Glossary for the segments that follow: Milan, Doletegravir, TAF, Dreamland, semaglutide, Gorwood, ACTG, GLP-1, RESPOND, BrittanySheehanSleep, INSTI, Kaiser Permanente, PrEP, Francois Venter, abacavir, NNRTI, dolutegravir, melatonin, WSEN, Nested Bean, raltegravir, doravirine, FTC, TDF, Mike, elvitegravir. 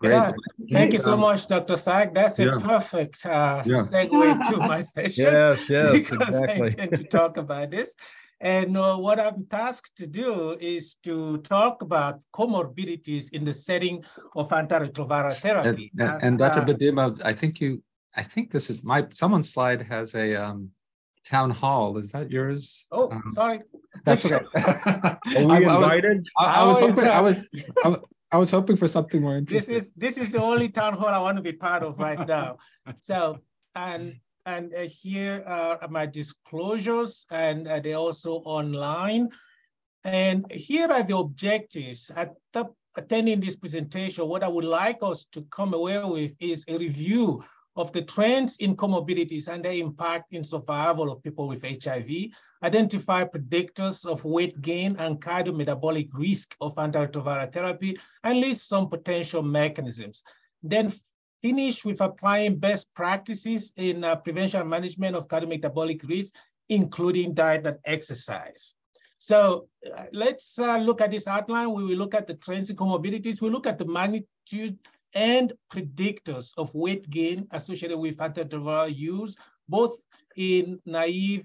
Great. Yeah. Thank you so much, Dr. Sack. That's a perfect segue to my session. Yes, because exactly. I intend to talk about this. And what I'm tasked to do is to talk about comorbidities in the setting of antiretroviral therapy. And Dr. Bedimo, I think this is someone's slide has a town hall. Is that yours? Oh, sorry. That's okay. Are we invited? I was hoping for something more interesting. This is the only town hall I want to be part of right now. So, and here are my disclosures, and they're also online. And here are the objectives. Attending this presentation, what I would like us to come away with is a review of the trends in comorbidities and their impact in survival of people with HIV, identify predictors of weight gain and cardiometabolic risk of antiretroviral therapy, and list some potential mechanisms. Then finish with applying best practices in prevention and management of cardiometabolic risk, including diet and exercise. So let's look at this outline. We will look at the trends in comorbidities. We look at the magnitude and predictors of weight gain associated with antiretroviral use, both in naive,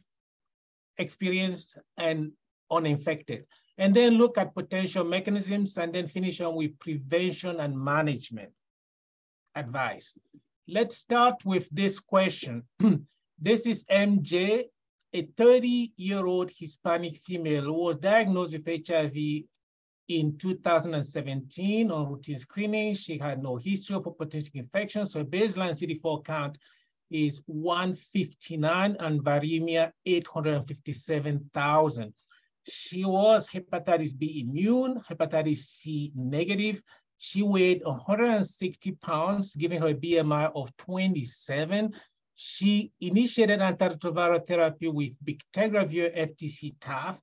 experienced, and uninfected. And then look at potential mechanisms, and then finish on with prevention and management advice. Let's start with this question. This is MJ, a 30-year-old Hispanic female who was diagnosed with HIV in 2017 on routine screening. She had no history of opportunistic infections. Her baseline CD4 count is 159 and viremia 857,000. She was hepatitis B immune, hepatitis C negative. She weighed 160 pounds, giving her a BMI of 27. She initiated antiretroviral therapy with Bictegravir FTC TAF.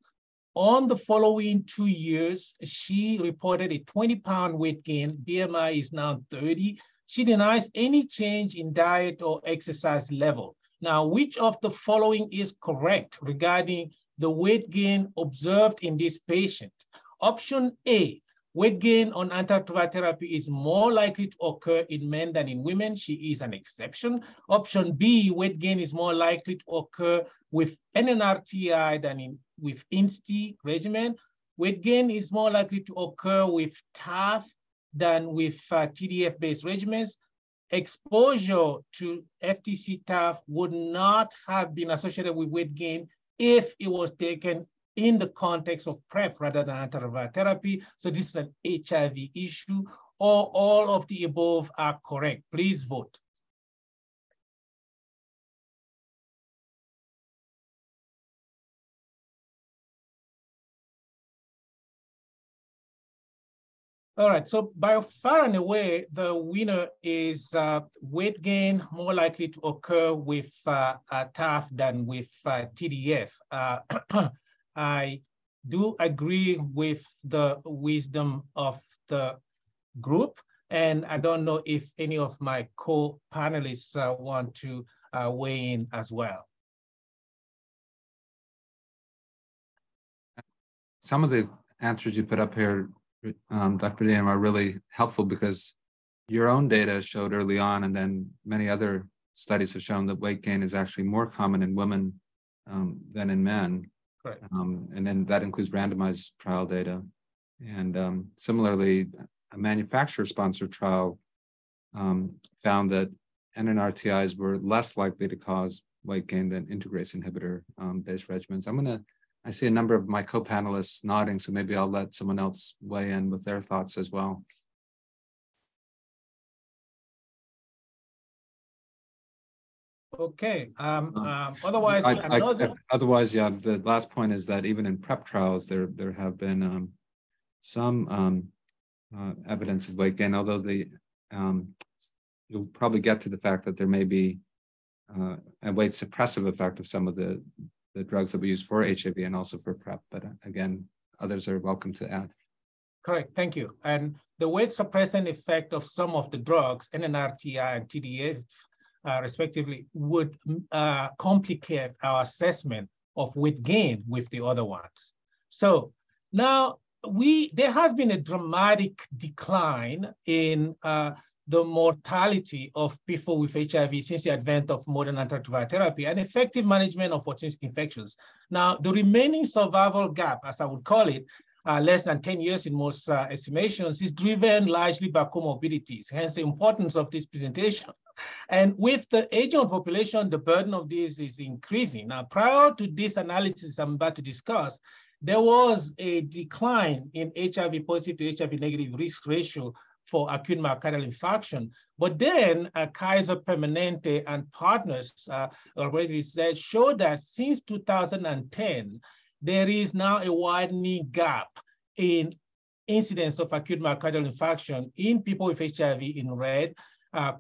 On the following 2 years, she reported a 20-pound weight gain. BMI is now 30. She denies any change in diet or exercise level. Now, which of the following is correct regarding the weight gain observed in this patient? Option A, weight gain on antiretroviral therapy is more likely to occur in men than in women. She is an exception. Option B, weight gain is more likely to occur with NNRTI than with INSTI regimen. Weight gain is more likely to occur with TAF than with TDF-based regimens. Exposure to FTC TAF would not have been associated with weight gain if it was taken in the context of PrEP rather than antiretroviral therapy. So this is an HIV issue, or all of the above are correct. Please vote. All right, so by far and away, the winner is weight gain more likely to occur with TAF than with TDF. I do agree with the wisdom of the group, and I don't know if any of my co-panelists want to weigh in as well. Some of the answers you put up here, Dr. Bedimo, are really helpful, because your own data showed early on, and then many other studies have shown that weight gain is actually more common in women than in men. Right. And then that includes randomized trial data. And similarly, a manufacturer-sponsored trial found that NNRTIs were less likely to cause weight gain than integrase inhibitor-based regimens. I see a number of my co-panelists nodding, so maybe I'll let someone else weigh in with their thoughts as well. Okay. Otherwise, the last point is that even in PrEP trials, there have been some evidence of weight gain, although you'll probably get to the fact that there may be a weight suppressive effect of some of the drugs that we use for HIV and also for PrEP, but again, others are welcome to add. Correct, thank you. And the weight suppressant effect of some of the drugs, NNRTI and TDF, respectively, would complicate our assessment of weight gain with the other ones. So now there has been a dramatic decline in the mortality of people with HIV since the advent of modern antiretroviral therapy and effective management of opportunistic infections. Now, the remaining survival gap, as I would call it, less than 10 years in most estimations, is driven largely by comorbidities, hence the importance of this presentation. And with the aging of population, the burden of this is increasing. Now, prior to this analysis I'm about to discuss, there was a decline in HIV positive to HIV negative risk ratio for acute myocardial infarction. But then Kaiser Permanente and partners research showed that since 2010, there is now a widening gap in incidence of acute myocardial infarction in people with HIV in red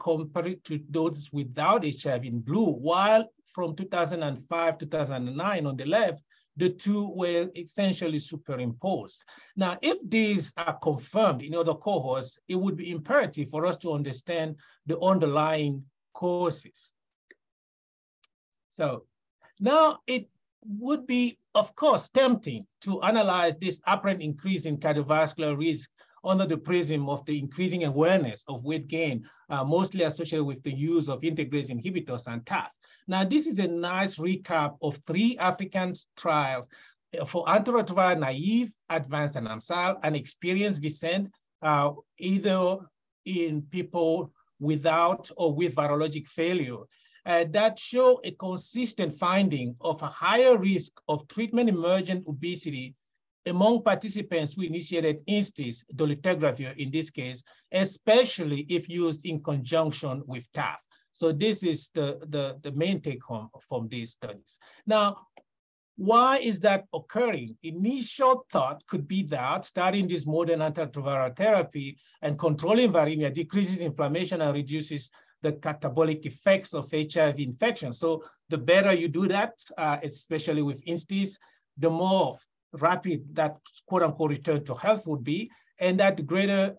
compared to those without HIV in blue, while from 2005 to 2009 on the left, the two were essentially superimposed. Now, if these are confirmed in other cohorts, it would be imperative for us to understand the underlying causes. So now it would be, of course, tempting to analyze this apparent increase in cardiovascular risk under the prism of the increasing awareness of weight gain, mostly associated with the use of integrase inhibitors and TAF. Now, this is a nice recap of three African trials for antiretroviral naive, advanced, and AMSAL, and experienced VSEN, either in people without or with virologic failure, that show a consistent finding of a higher risk of treatment-emergent obesity among participants who initiated INSTIs, dolutegravir in this case, especially if used in conjunction with TAF. So this is the main take home from these studies. Now, why is that occurring? Initial thought could be that starting this modern antiretroviral therapy and controlling viremia decreases inflammation and reduces the catabolic effects of HIV infection. So the better you do that, especially with INSTIs, the more rapid that quote unquote return to health would be, and that greater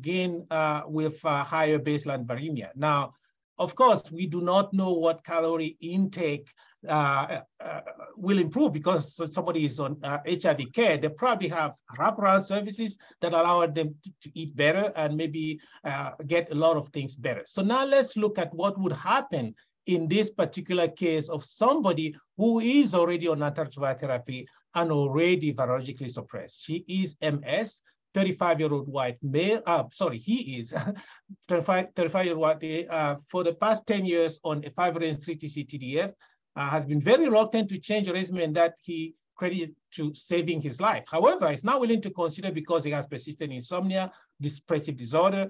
gain with higher baseline viremia. Now, of course, we do not know what calorie intake will improve because somebody is on HIV care. They probably have wraparound services that allow them to eat better and maybe get a lot of things better. So now let's look at what would happen in this particular case of somebody who is already on antiretroviral therapy and already virologically suppressed. She is MS. 35-year-old white male, sorry, he is 35-year-old white, for the past 10 years on efavirenz 3TC TDF, has been very reluctant to change a regimen that he credited to saving his life. However, he's not willing to consider because he has persistent insomnia, depressive disorder.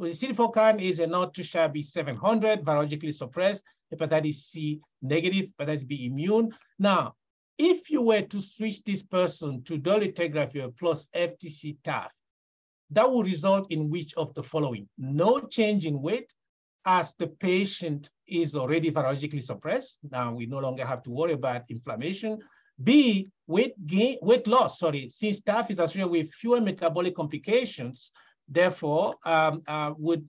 Cilfocan is a not too shabby 700, virologically suppressed, hepatitis C negative, hepatitis B immune. Now, if you were to switch this person to dolutegravir plus FTC TAF, that would result in which of the following? No change in weight as the patient is already virologically suppressed. Now we no longer have to worry about inflammation. B, weight loss, since TAF is associated with fewer metabolic complications, therefore would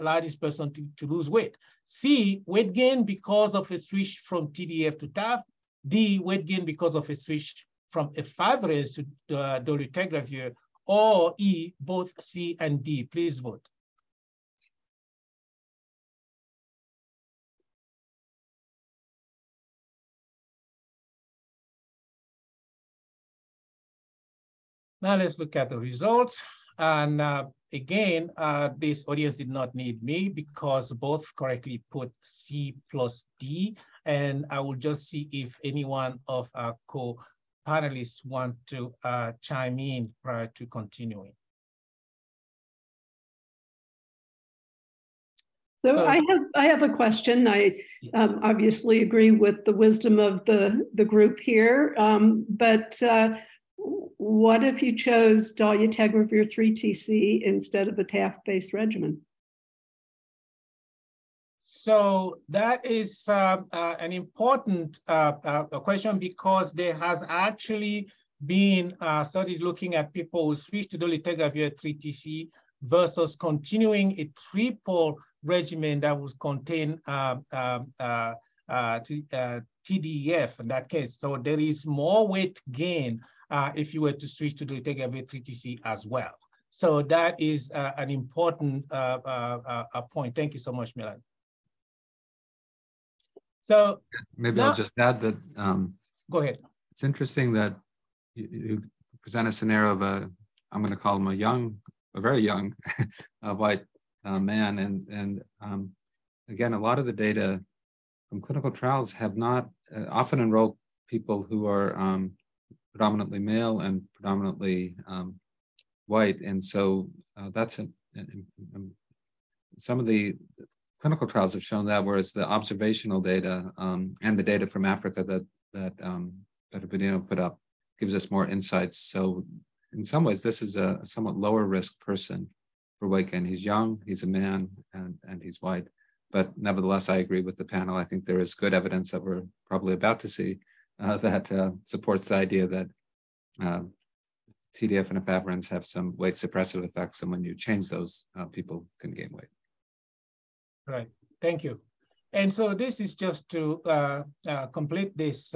allow this person to lose weight. C, weight gain because of a switch from TDF to TAF. D, weight gain because of a switch from efavirenz to dolutegravir, or E, both C and D. Please vote. Now let's look at the results. And again, this audience did not need me because both correctly put C plus D. And I will just see if any one of our co-panelists want to chime in prior to continuing. So I have a question. I obviously agree with the wisdom of the group here, but what if you chose dolutegravir 3TC instead of the TAF-based regimen? So that is an important question because there has actually been studies looking at people who switched to dolutegravir 3TC versus continuing a triple regimen that would contain TDF in that case. So there is more weight gain if you were to switch to dolutegravir 3TC as well. So that is an important point. Thank you so much, Milan. So maybe now, I'll just add that. Go ahead. It's interesting that you present a scenario of a, I'm going to call him a very young white man, and again, a lot of the data from clinical trials have not often enrolled people who are predominantly male and predominantly white, and so that's some of the clinical trials have shown that, whereas the observational data and the data from Africa that Dr. Bonino put up gives us more insights. So in some ways, this is a somewhat lower risk person for weight gain. He's young, he's a man, and he's white. But nevertheless, I agree with the panel. I think there is good evidence that we're probably about to see that supports the idea that TDF and efavirenz have some weight suppressive effects. And when you change those, people can gain weight. Right, thank you. And so this is just to complete this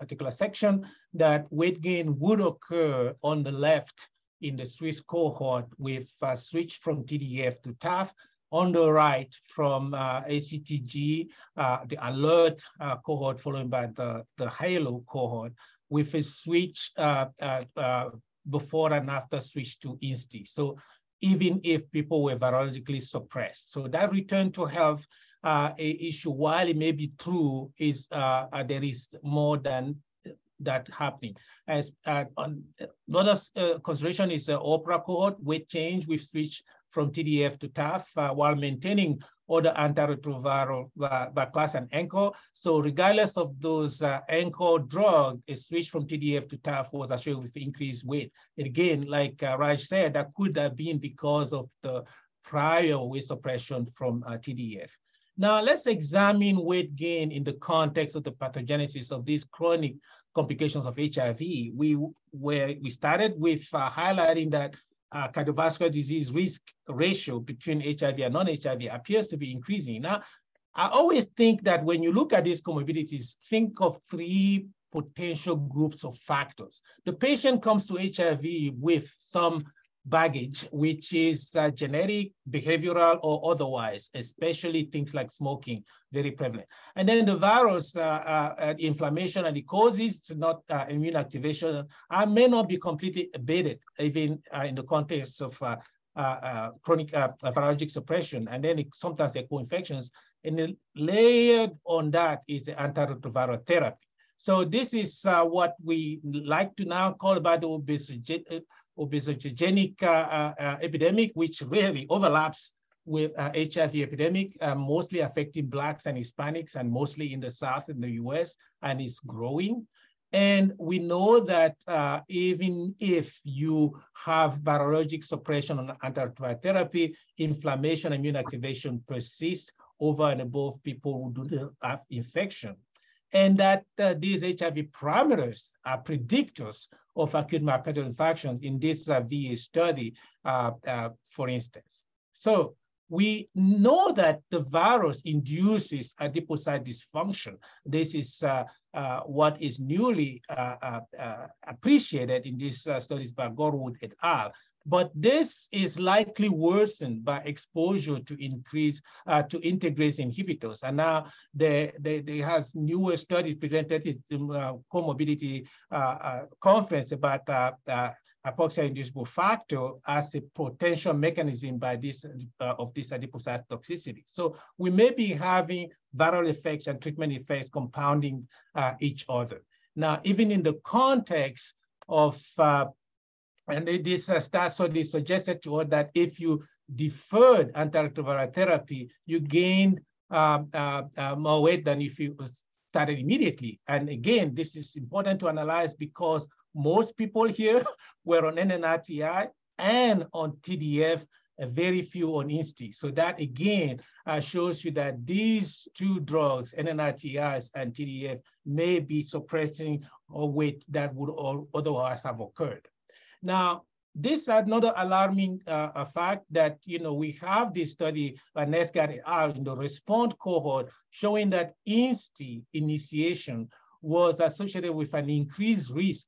particular section, that weight gain would occur on the left in the Swiss cohort with switch from TDF to TAF, on the right from ACTG, the alert cohort followed by the halo cohort, with a switch before and after switch to INSTI. So even if people were virologically suppressed. So that return to health a issue, while it may be true, is there is more than that happening. As another consideration is the OPRA cohort, weight change with switch from TDF to TAF while maintaining other antiretroviral class and anchor. So regardless of those anchor drug, a switch from TDF to TAF was associated with increased weight. And again, like Raj said, that could have been because of the prior weight suppression from TDF. Now let's examine weight gain in the context of the pathogenesis of these chronic complications of HIV. We started with highlighting that cardiovascular disease risk ratio between HIV and non-HIV appears to be increasing. Now, I always think that when you look at these comorbidities, think of three potential groups of factors. The patient comes to HIV with some baggage, which is genetic, behavioral, or otherwise, especially things like smoking, very prevalent. And then the virus, the inflammation and the causes, not immune activation, may not be completely abated, even in the context of chronic virologic suppression. And then sometimes they're co-infections. And the layered on that is the antiretroviral therapy. So this is what we like to now call about the obesogenic epidemic, which really overlaps with HIV epidemic, mostly affecting Blacks and Hispanics, and mostly in the South in the US, and is growing. And we know that even if you have virologic suppression on antiretroviral therapy, inflammation, immune activation persists over and above people who do not have infection. And that these HIV parameters are predictors of acute myocardial infarctions in this VA study, for instance. So we know that the virus induces adipocyte dysfunction. This is what is newly appreciated in these studies by Gorwood et al. But this is likely worsened by exposure to integrase inhibitors. And now they has newer studies presented at the comorbidity conference about hypoxia-inducible factor as a potential mechanism by this of this adipocyte toxicity. So we may be having viral effects and treatment effects compounding each other. Now, even in the context of and this star study suggested to us that if you deferred antiretroviral therapy, you gained more weight than if you started immediately. And again, this is important to analyze because most people here were on NNRTI and on TDF, very few on INSTI. So that again shows you that these two drugs, NNRTIs and TDF, may be suppressing weight that would otherwise have occurred. Now, this is another alarming fact that, you know, we have this study by NESCAR et al. In the RESPOND cohort showing that INSTI initiation was associated with an increased risk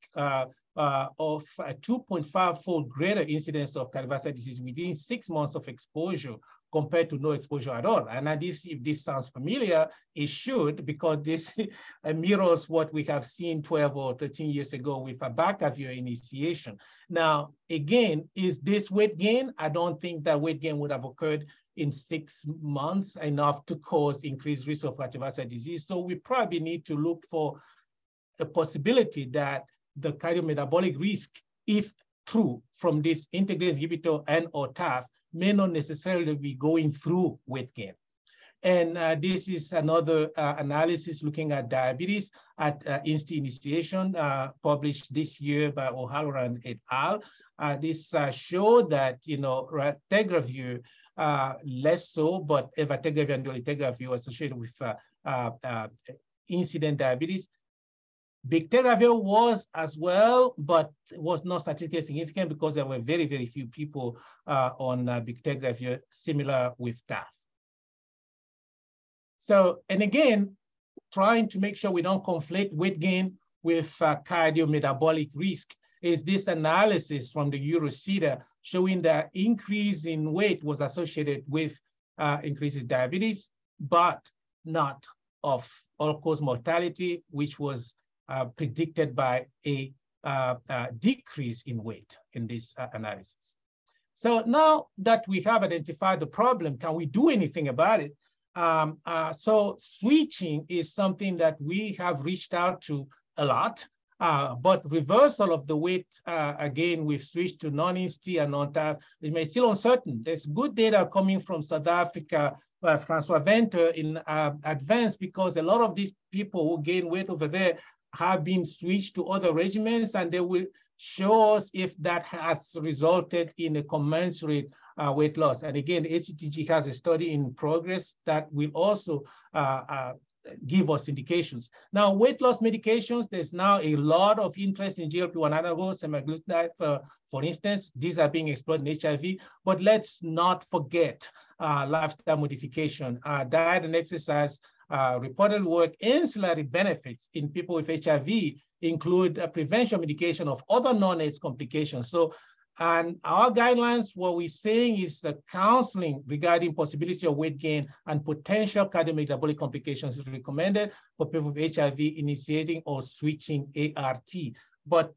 of a 2.5-fold greater incidence of cardiovascular disease within 6 months of exposure compared to no exposure at all. And if this sounds familiar, it should, because this mirrors what we have seen 12 or 13 years ago with abacavir initiation. Now, again, is this weight gain? I don't think that weight gain would have occurred in 6 months enough to cause increased risk of cardiovascular disease. So we probably need to look for the possibility that the cardiometabolic risk, if true, from this integrase inhibitor and or TAF may not necessarily be going through weight gain. And this is another analysis looking at diabetes at INSTI initiation, published this year by O'Halloran et al. This showed that, you know, raltegravir, less so, but efavirenz and doletegravir were associated with incident diabetes. Bictegravir was as well, but was not statistically significant because there were very, very few people on Bictegravir, similar with TAF. So, and again, trying to make sure we don't conflate weight gain with cardiometabolic risk is this analysis from the EuroSIDA showing that increase in weight was associated with increase in diabetes, but not of all-cause mortality, which was predicted by a decrease in weight in this analysis. So now that we have identified the problem, can we do anything about it? So switching is something that we have reached out to a lot, but reversal of the weight, again, we've switched to non-INSTI and non-TAF, it may still uncertain. There's good data coming from South Africa by Francois Venter in advance, because a lot of these people who gain weight over there have been switched to other regimens, and they will show us if that has resulted in a commensurate weight loss. And again, the ACTG has a study in progress that will also give us indications. Now, weight loss medications, there's now a lot of interest in GLP-1 analogs, semaglutide, for instance. These are being explored in HIV, but let's not forget lifestyle modification, diet and exercise. Reported work, ancillary benefits in people with HIV include prevention medication of other non-AIDS complications. So, and our guidelines, what we're saying is the counseling regarding possibility of weight gain and potential cardiometabolic complications is recommended for people with HIV initiating or switching ART, but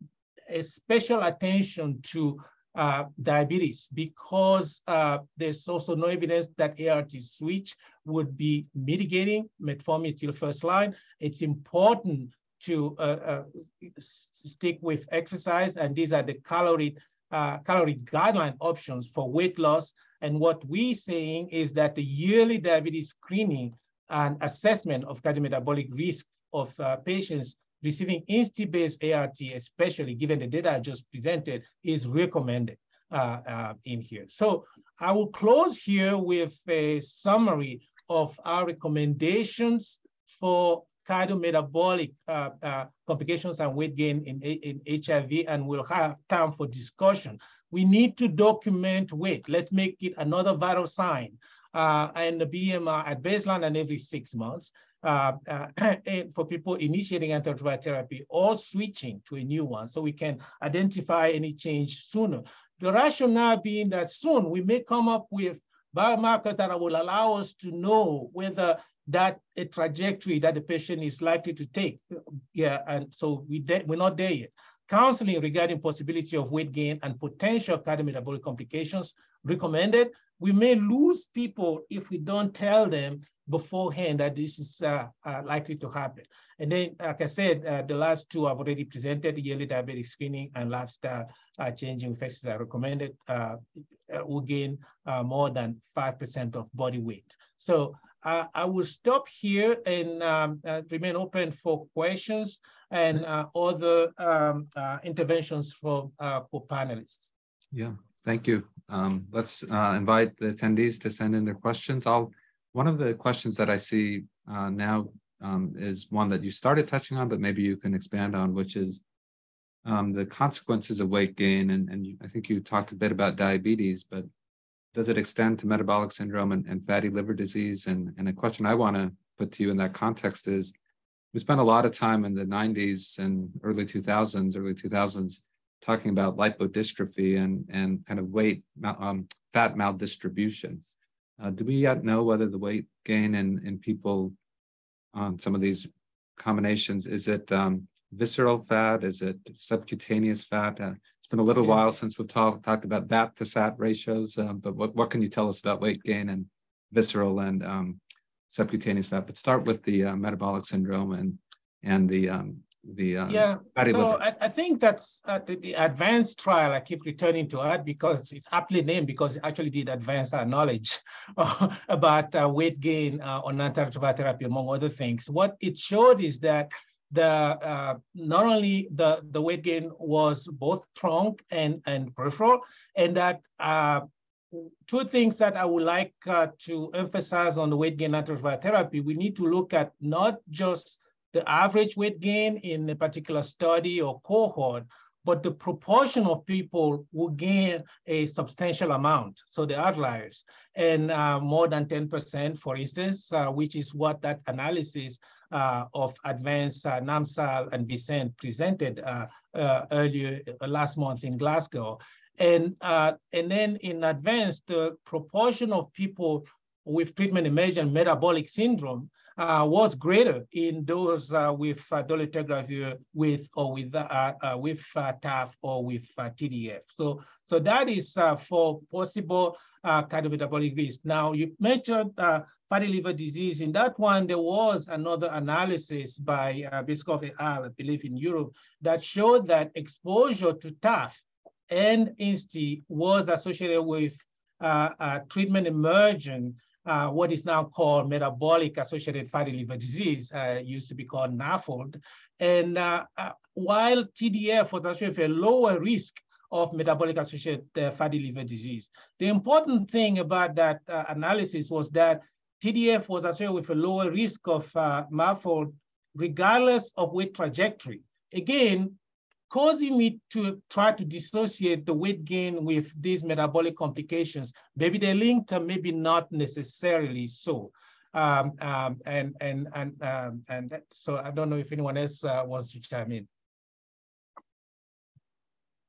a special attention to diabetes, because there's also no evidence that ART switch would be mitigating. Metformin is still first line. It's important to stick with exercise, and these are the calorie guideline options for weight loss. And what we're saying is that the yearly diabetes screening and assessment of cardiometabolic risk of patients receiving INSTI-based ART, especially given the data I just presented, is recommended in here. So I will close here with a summary of our recommendations for cardiometabolic complications and weight gain in HIV, and we'll have time for discussion. We need to document weight. Let's make it another vital sign, and the BMI at baseline and every 6 months. And for people initiating antiretroviral therapy or switching to a new one, so we can identify any change sooner. The rationale being that soon we may come up with biomarkers that will allow us to know whether that a trajectory that the patient is likely to take. Yeah, and so we're not there yet. Counseling regarding possibility of weight gain and potential cardiometabolic complications recommended. We may lose people if we don't tell them beforehand that this is likely to happen. And then, like I said, the last two I've already presented, yearly diabetic screening and lifestyle changing factors are recommended, will gain more than 5% of body weight. So I will stop here and remain open for questions and other interventions from co-panelists. Yeah, thank you. Let's invite the attendees to send in their questions. One of the questions that I see now is one that you started touching on, but maybe you can expand on, which is the consequences of weight gain. And I think you talked a bit about diabetes, but does it extend to metabolic syndrome and fatty liver disease? And a question I want to put to you in that context is, we spent a lot of time in the 90s and early 2000s talking about lipodystrophy and kind of weight, fat maldistribution. Do we yet know whether the weight gain in people on some of these combinations, is it visceral fat? Is it subcutaneous fat? It's been a little while since we've talked about VAT to SAT ratios, but what can you tell us about weight gain and visceral and subcutaneous fat? But start with the metabolic syndrome and the fatty liver. I think that's the advanced trial. I keep returning to it because it's aptly named because it actually did advance our knowledge about weight gain on antiretroviral therapy, among other things. What it showed is that the not only the weight gain was both trunk and peripheral, and that two things that I would like to emphasize on the weight gain antiretroviral therapy, we need to look at not just the average weight gain in a particular study or cohort, but the proportion of people who gain a substantial amount, so the outliers, and more than 10%, for instance, which is what that analysis of advanced NAMSAL and WSEN presented earlier last month in Glasgow. And then in advanced, the proportion of people with treatment-emergent metabolic syndrome was greater in those with dolutegravir with or with TAF or with TDF. So that is for possible cardiometabolic risk. Now you mentioned fatty liver disease. In that one, there was another analysis by Biscoff et al., I believe in Europe, that showed that exposure to TAF and INSTI was associated with treatment emergent. What is now called metabolic associated fatty liver disease, used to be called NAFLD. And while TDF was associated with a lower risk of metabolic associated fatty liver disease, the important thing about that analysis was that TDF was associated with a lower risk of NAFLD, regardless of weight trajectory. Again, causing me to try to dissociate the weight gain with these metabolic complications. Maybe they're linked, and maybe not necessarily so. So I don't know if anyone else wants to chime in.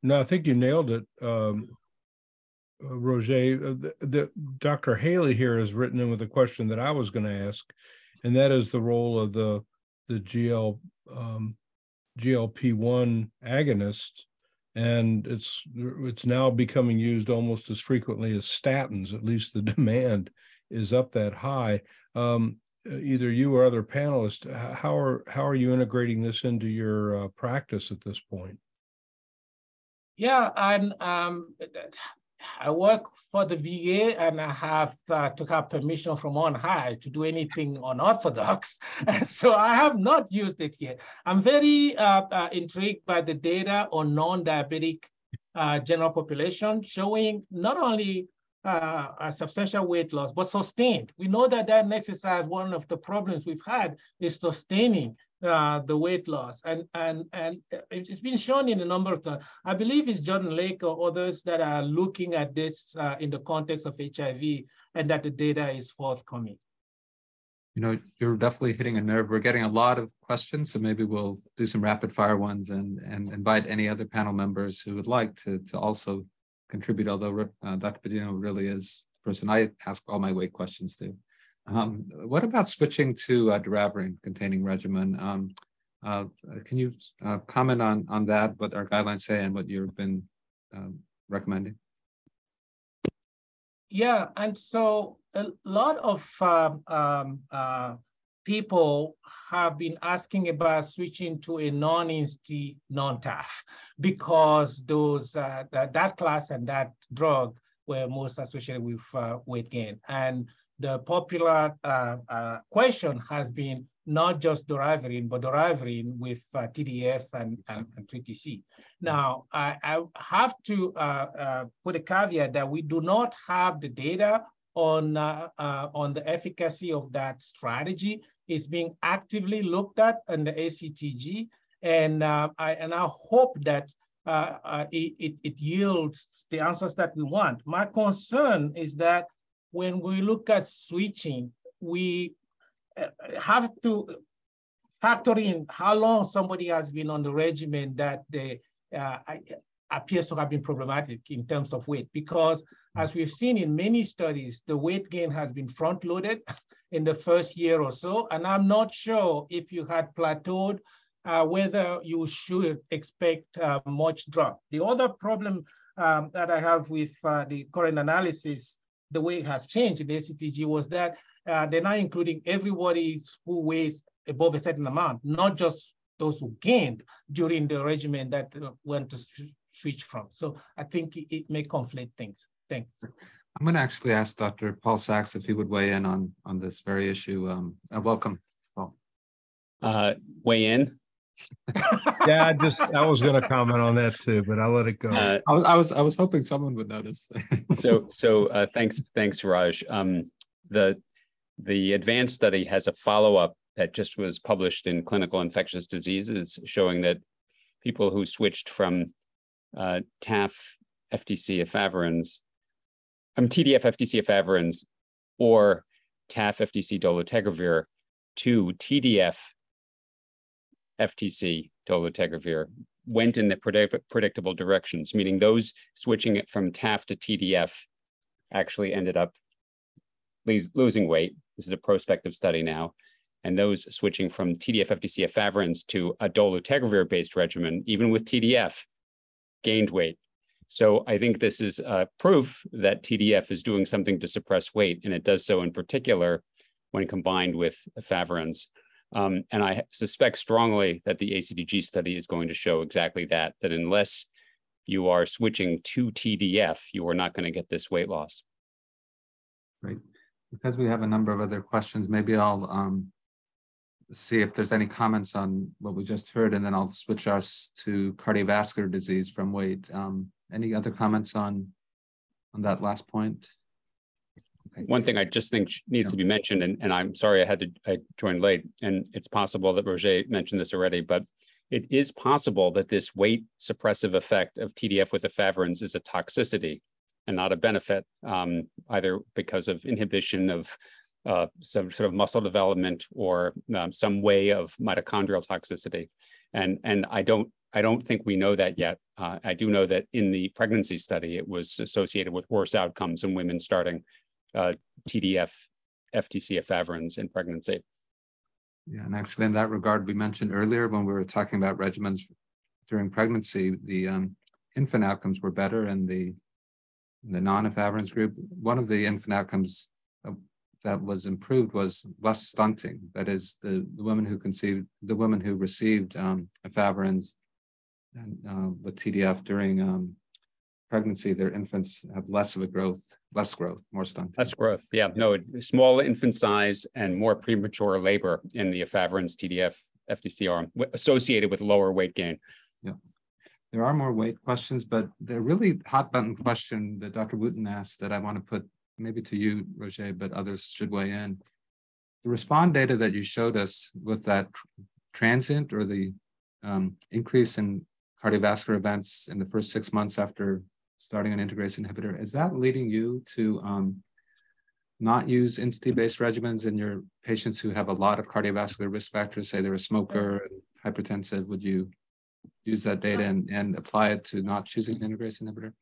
No, I think you nailed it, Roger. Dr. Haley here has written in with a question that I was going to ask, and that is the role of the GLP-1 agonist, and it's now becoming used almost as frequently as statins. At least the demand is up that high. Either you or other panelists, how are you integrating this into your practice at this point? Yeah, and I work for the VA, and I have to have permission from on high to do anything unorthodox. So I have not used it yet. I'm very intrigued by the data on non-diabetic general population showing not only a substantial weight loss, but sustained. We know that that exercise, one of the problems we've had is sustaining the weight loss, and it's been shown in a number of the, I believe it's Jordan Lake or others that are looking at this in the context of HIV, and that the data is forthcoming. You know, you're definitely hitting a nerve. We're getting a lot of questions, so maybe we'll do some rapid fire ones and invite any other panel members who would like to also contribute, although Dr. Bedimo really is the person I ask all my weight questions to. What about switching to doravirine-containing regimen? Can you comment on that, what our guidelines say and what you've been recommending? Yeah, and so a lot of people have been asking about switching to a non-INSTI, non-TAF, because those that class and that drug were most associated with weight gain. And the popular question has been not just doravirine, but doravirine with TDF and 3TC. Now, I have to put a caveat that we do not have the data on the efficacy of that strategy. It's being actively looked at in the ACTG, and I hope that it yields the answers that we want. My concern is that when we look at switching, we have to factor in how long somebody has been on the regimen that they appears to have been problematic in terms of weight, because as we've seen in many studies, the weight gain has been front-loaded in the first year or so. And I'm not sure if you had plateaued, whether you should expect much drop. The other problem that I have with the current analysis, the way it has changed in the ACTG, was that they're now including everybody who weighs above a certain amount, not just those who gained during the regimen that went to switch from. So I think it may conflate things. Thanks. I'm going to actually ask Dr. Paul Sachs if he would weigh in on this very issue. Welcome, Paul. Weigh in? Yeah, I was going to comment on that too, but I'll let it go. I was hoping someone would notice. So thanks, Raj. The advanced study has a follow-up that just was published in Clinical Infectious Diseases, showing that people who switched from TAF, FTC, efavirenz, TDF, FTC, efavirenz, or TAF, FTC, dolutegravir to TDF, FTC, dolutegravir went in the predictable directions, meaning those switching it from TAF to TDF actually ended up losing weight. This is a prospective study now. And those switching from TDF, FTC, efavirenz to a dolutegravir-based regimen, even with TDF, gained weight. So I think this is proof that TDF is doing something to suppress weight, and it does so in particular when combined with efavirenz. And I suspect strongly that the ACTG study is going to show exactly that, that unless you are switching to TDF, you are not going to get this weight loss. Great. Because we have a number of other questions, maybe I'll see if there's any comments on what we just heard, and then I'll switch us to cardiovascular disease from weight. Any other comments on that last point? Okay. One thing I just think needs to be mentioned, and I'm sorry I joined late, and it's possible that Roger mentioned this already, but it is possible that this weight suppressive effect of TDF with efavirenz is a toxicity and not a benefit, either because of inhibition of some sort of muscle development or some way of mitochondrial toxicity, and I don't think we know that yet. I do know that in the pregnancy study, it was associated with worse outcomes in women starting TDF, FTC, efavirenz in pregnancy. Yeah, and actually in that regard, we mentioned earlier when we were talking about regimens during pregnancy, the infant outcomes were better in the non-efavirenz group. One of the infant outcomes that was improved was less stunting. That is, the women who received efavirenz and with TDF during pregnancy, their infants have less of a growth, more stunting. Less growth, yeah. No, small infant size and more premature labor in the efavirenz TDF FTC arm associated with lower weight gain. Yeah. There are more weight questions, but the really hot button question that Dr. Wooten asked that I want to put maybe to you, Roger, but others should weigh in. The RESPOND data that you showed us with that transient or the increase in cardiovascular events in the first 6 months after starting an integrase inhibitor, is that leading you to not use INSTI-based regimens in your patients who have a lot of cardiovascular risk factors, say they're a smoker, hypertensive? Would you use that data and apply it to not choosing an integrase inhibitor?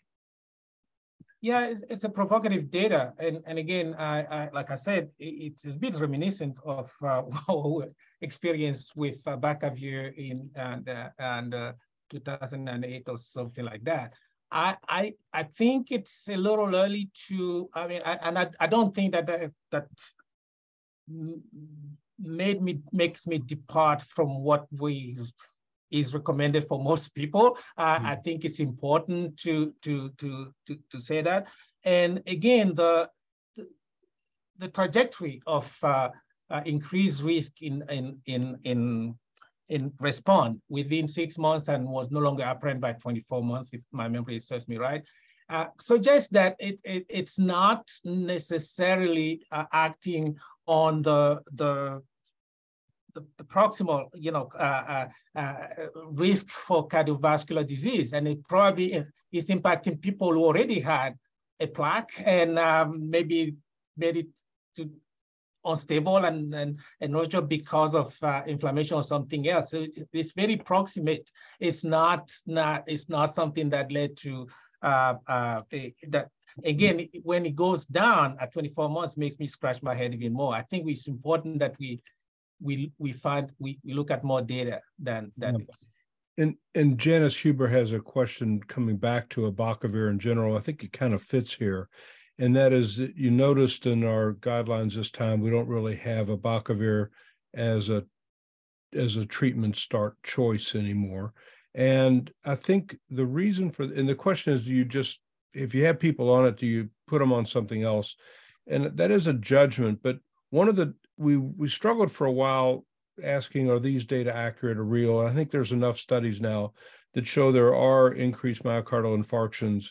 Yeah, it's a provocative data. And again, I like I said, it's a bit reminiscent of our experience with Bictegravir in and 2008 or something like that. I think it's a little early to, I mean, I don't think that makes me depart from what we is recommended for most people. I think it's important to say that. And again, the trajectory of increased risk in RESPOND within 6 months and was no longer apparent by 24 months, if my memory serves me right, suggests that it's not necessarily acting on the proximal, risk for cardiovascular disease, and it probably is impacting people who already had a plaque and maybe made it to unstable and nausea because of inflammation or something else. So it's very proximate. It's not something that led to that. Again, when it goes down at 24 months, makes me scratch my head even more. I think it's important that we look at more data than this. And Janice Huber has a question coming back to abacavir in general. I think it kind of fits here. And that is that you noticed in our guidelines this time, we don't really have abacavir as a treatment start choice anymore. And I think the reason for, and the question is, do you just, if you have people on it, do you put them on something else? And that is a judgment. But one of the, we struggled for a while asking, are these data accurate or real? I think there's enough studies now that show there are increased myocardial infarctions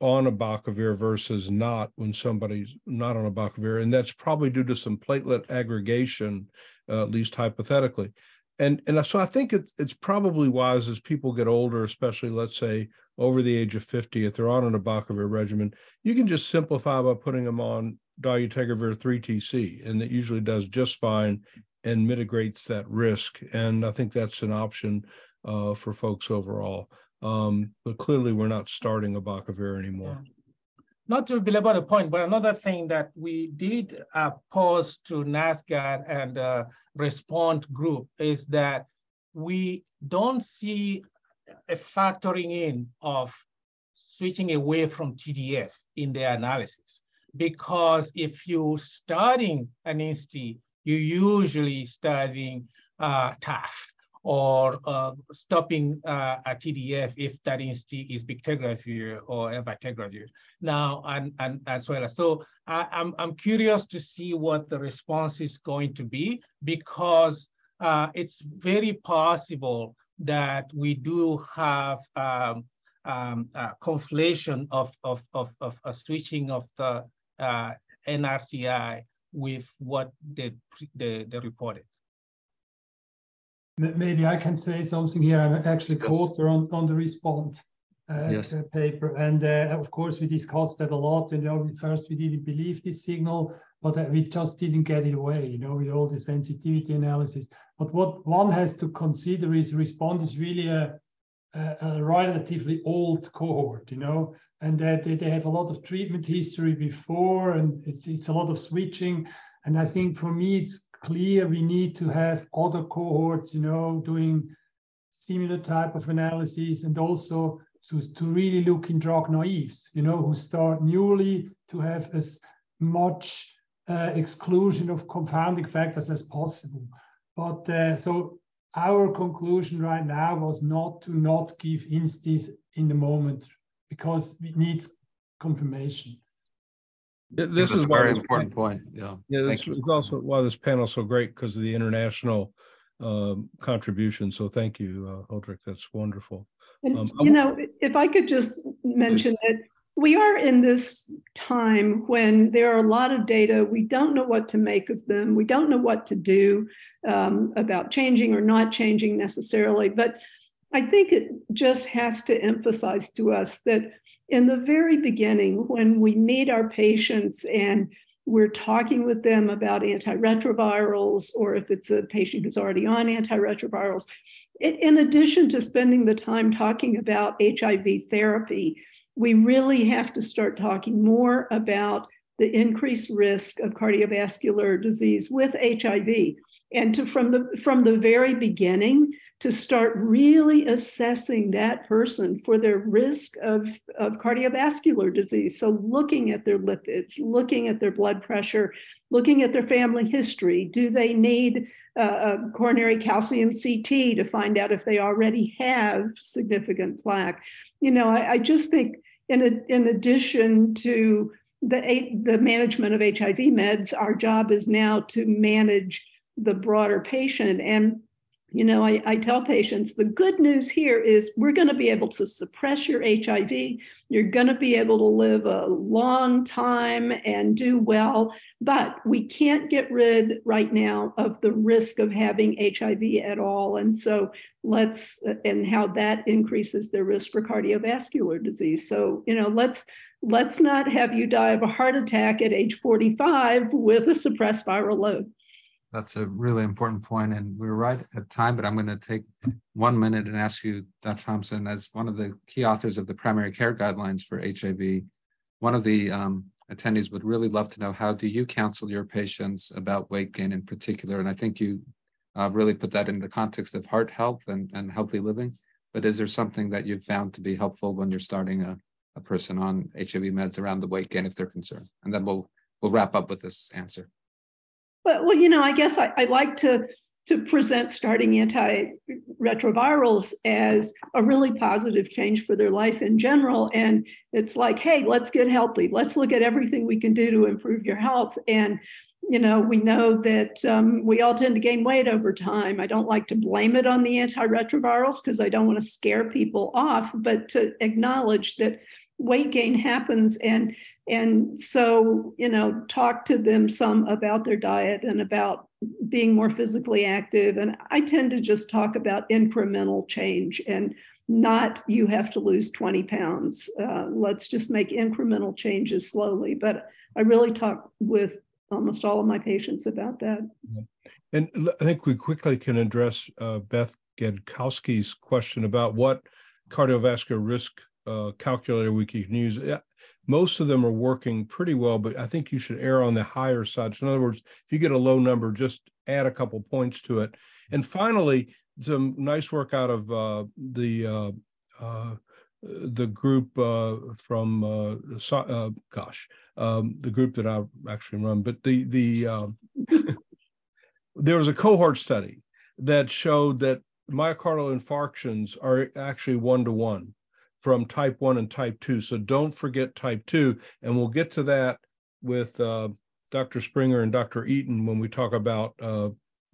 on abacavir versus not when somebody's not on abacavir. And that's probably due to some platelet aggregation, at least hypothetically. And so I think it's probably wise as people get older, especially, let's say, over the age of 50, if they're on an abacavir regimen, you can just simplify by putting them on dolutegravir 3TC, and it usually does just fine and mitigates that risk. And I think that's an option for folks overall. But clearly, we're not starting abacavir anymore. Not to belabor the point, but another thing that we did pose to NASCAR and RESPOND group is that we don't see a factoring in of switching away from TDF in their analysis. Because if you're starting an INSTI, you're usually starting TAF or stopping a TDF if that INSTI is bictegravir or elvitegravir now, and as well. So I'm curious to see what the response is going to be, because it's very possible that we do have a conflation of switching of the NRTI with what they reported. Maybe I can say something here. I'm actually co-author on the RESPOND paper. And of course, we discussed that a lot. And first, we didn't believe this signal, but we just didn't get it away, with all the sensitivity analysis. But what one has to consider is RESPOND is really a relatively old cohort, and that they have a lot of treatment history before, and it's a lot of switching. And I think for me, it's clear we need to have other cohorts, doing similar type of analysis, and also to really look in drug naives, who start newly, to have as much exclusion of confounding factors as possible. But so our conclusion right now was not to give INSTIs in the moment, because it needs confirmation. This is a very important point. Yeah, this is also why this panel is so great, because of the international contribution. So thank you, Ulrich. That's wonderful. And, if I could just mention that we are in this time when there are a lot of data. We don't know what to make of them. We don't know what to do about changing or not changing necessarily. But I think it just has to emphasize to us that in the very beginning, when we meet our patients and we're talking with them about antiretrovirals, or if it's a patient who's already on antiretrovirals, in addition to spending the time talking about HIV therapy, we really have to start talking more about the increased risk of cardiovascular disease with HIV. And from the very beginning, to start really assessing that person for their risk of cardiovascular disease. So looking at their lipids, looking at their blood pressure, looking at their family history. Do they need a coronary calcium CT to find out if they already have significant plaque? I just think in addition to the management of HIV meds, our job is now to manage the broader patient. And, I tell patients, the good news here is we're going to be able to suppress your HIV. You're going to be able to live a long time and do well, but we can't get rid right now of the risk of having HIV at all. And so and how that increases their risk for cardiovascular disease. So, let's let's not have you die of a heart attack at age 45 with a suppressed viral load. That's a really important point, and we're right at time, but I'm going to take 1 minute and ask you, Dr. Thompson, as one of the key authors of the primary care guidelines for HIV, one of the attendees would really love to know, how do you counsel your patients about weight gain in particular? And I think you really put that in the context of heart health and healthy living, but is there something that you've found to be helpful when you're starting a person on HIV meds around the weight gain if they're concerned? And then we'll wrap up with this answer. Well, you know, I guess I like to present starting antiretrovirals as a really positive change for their life in general. And it's like, hey, let's get healthy. Let's look at everything we can do to improve your health. And, you know that we all tend to gain weight over time. I don't like to blame it on the antiretrovirals because I don't want to scare people off, but to acknowledge that weight gain happens. And so, you know, talk to them some about their diet and about being more physically active. And I tend to just talk about incremental change and not you have to lose 20 pounds. Let's just make incremental changes slowly. But I really talk with almost all of my patients about that. And I think we quickly can address Beth Gadkowski's question about what cardiovascular risk calculator we can use. Most of them are working pretty well, but I think you should err on the higher side. So in other words, if you get a low number, just add a couple points to it. And finally, some nice work out of the group from the group that I actually run, but there was a cohort study that showed that myocardial infarctions are actually one-to-one from type 1 and type 2. So don't forget type 2. And we'll get to that with Dr. Springer and Dr. Eaton when we talk about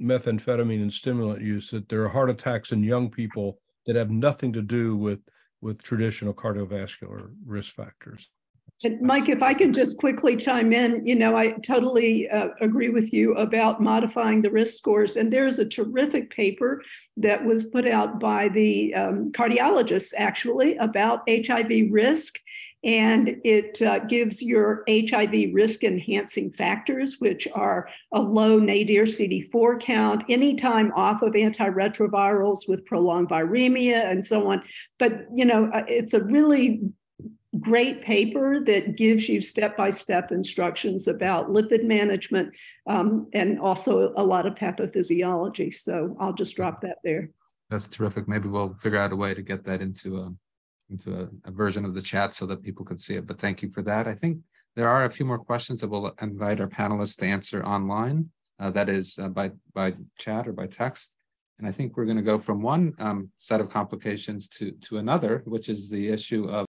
methamphetamine and stimulant use, that there are heart attacks in young people that have nothing to do with traditional cardiovascular risk factors. And Mike, if I can just quickly chime in, you know, I totally agree with you about modifying the risk scores. And there's a terrific paper that was put out by the cardiologists, actually, about HIV risk. And it gives your HIV risk enhancing factors, which are a low nadir CD4 count, any time off of antiretrovirals with prolonged viremia and so on. But, you know, it's a really great paper that gives you step-by-step instructions about lipid management and also a lot of pathophysiology. So I'll just drop that there. That's terrific. Maybe we'll figure out a way to get that into a version of the chat so that people could see it. But thank you for that. I think there are a few more questions that we'll invite our panelists to answer online. That is by chat or by text. And I think we're going to go from one set of complications to another, which is the issue of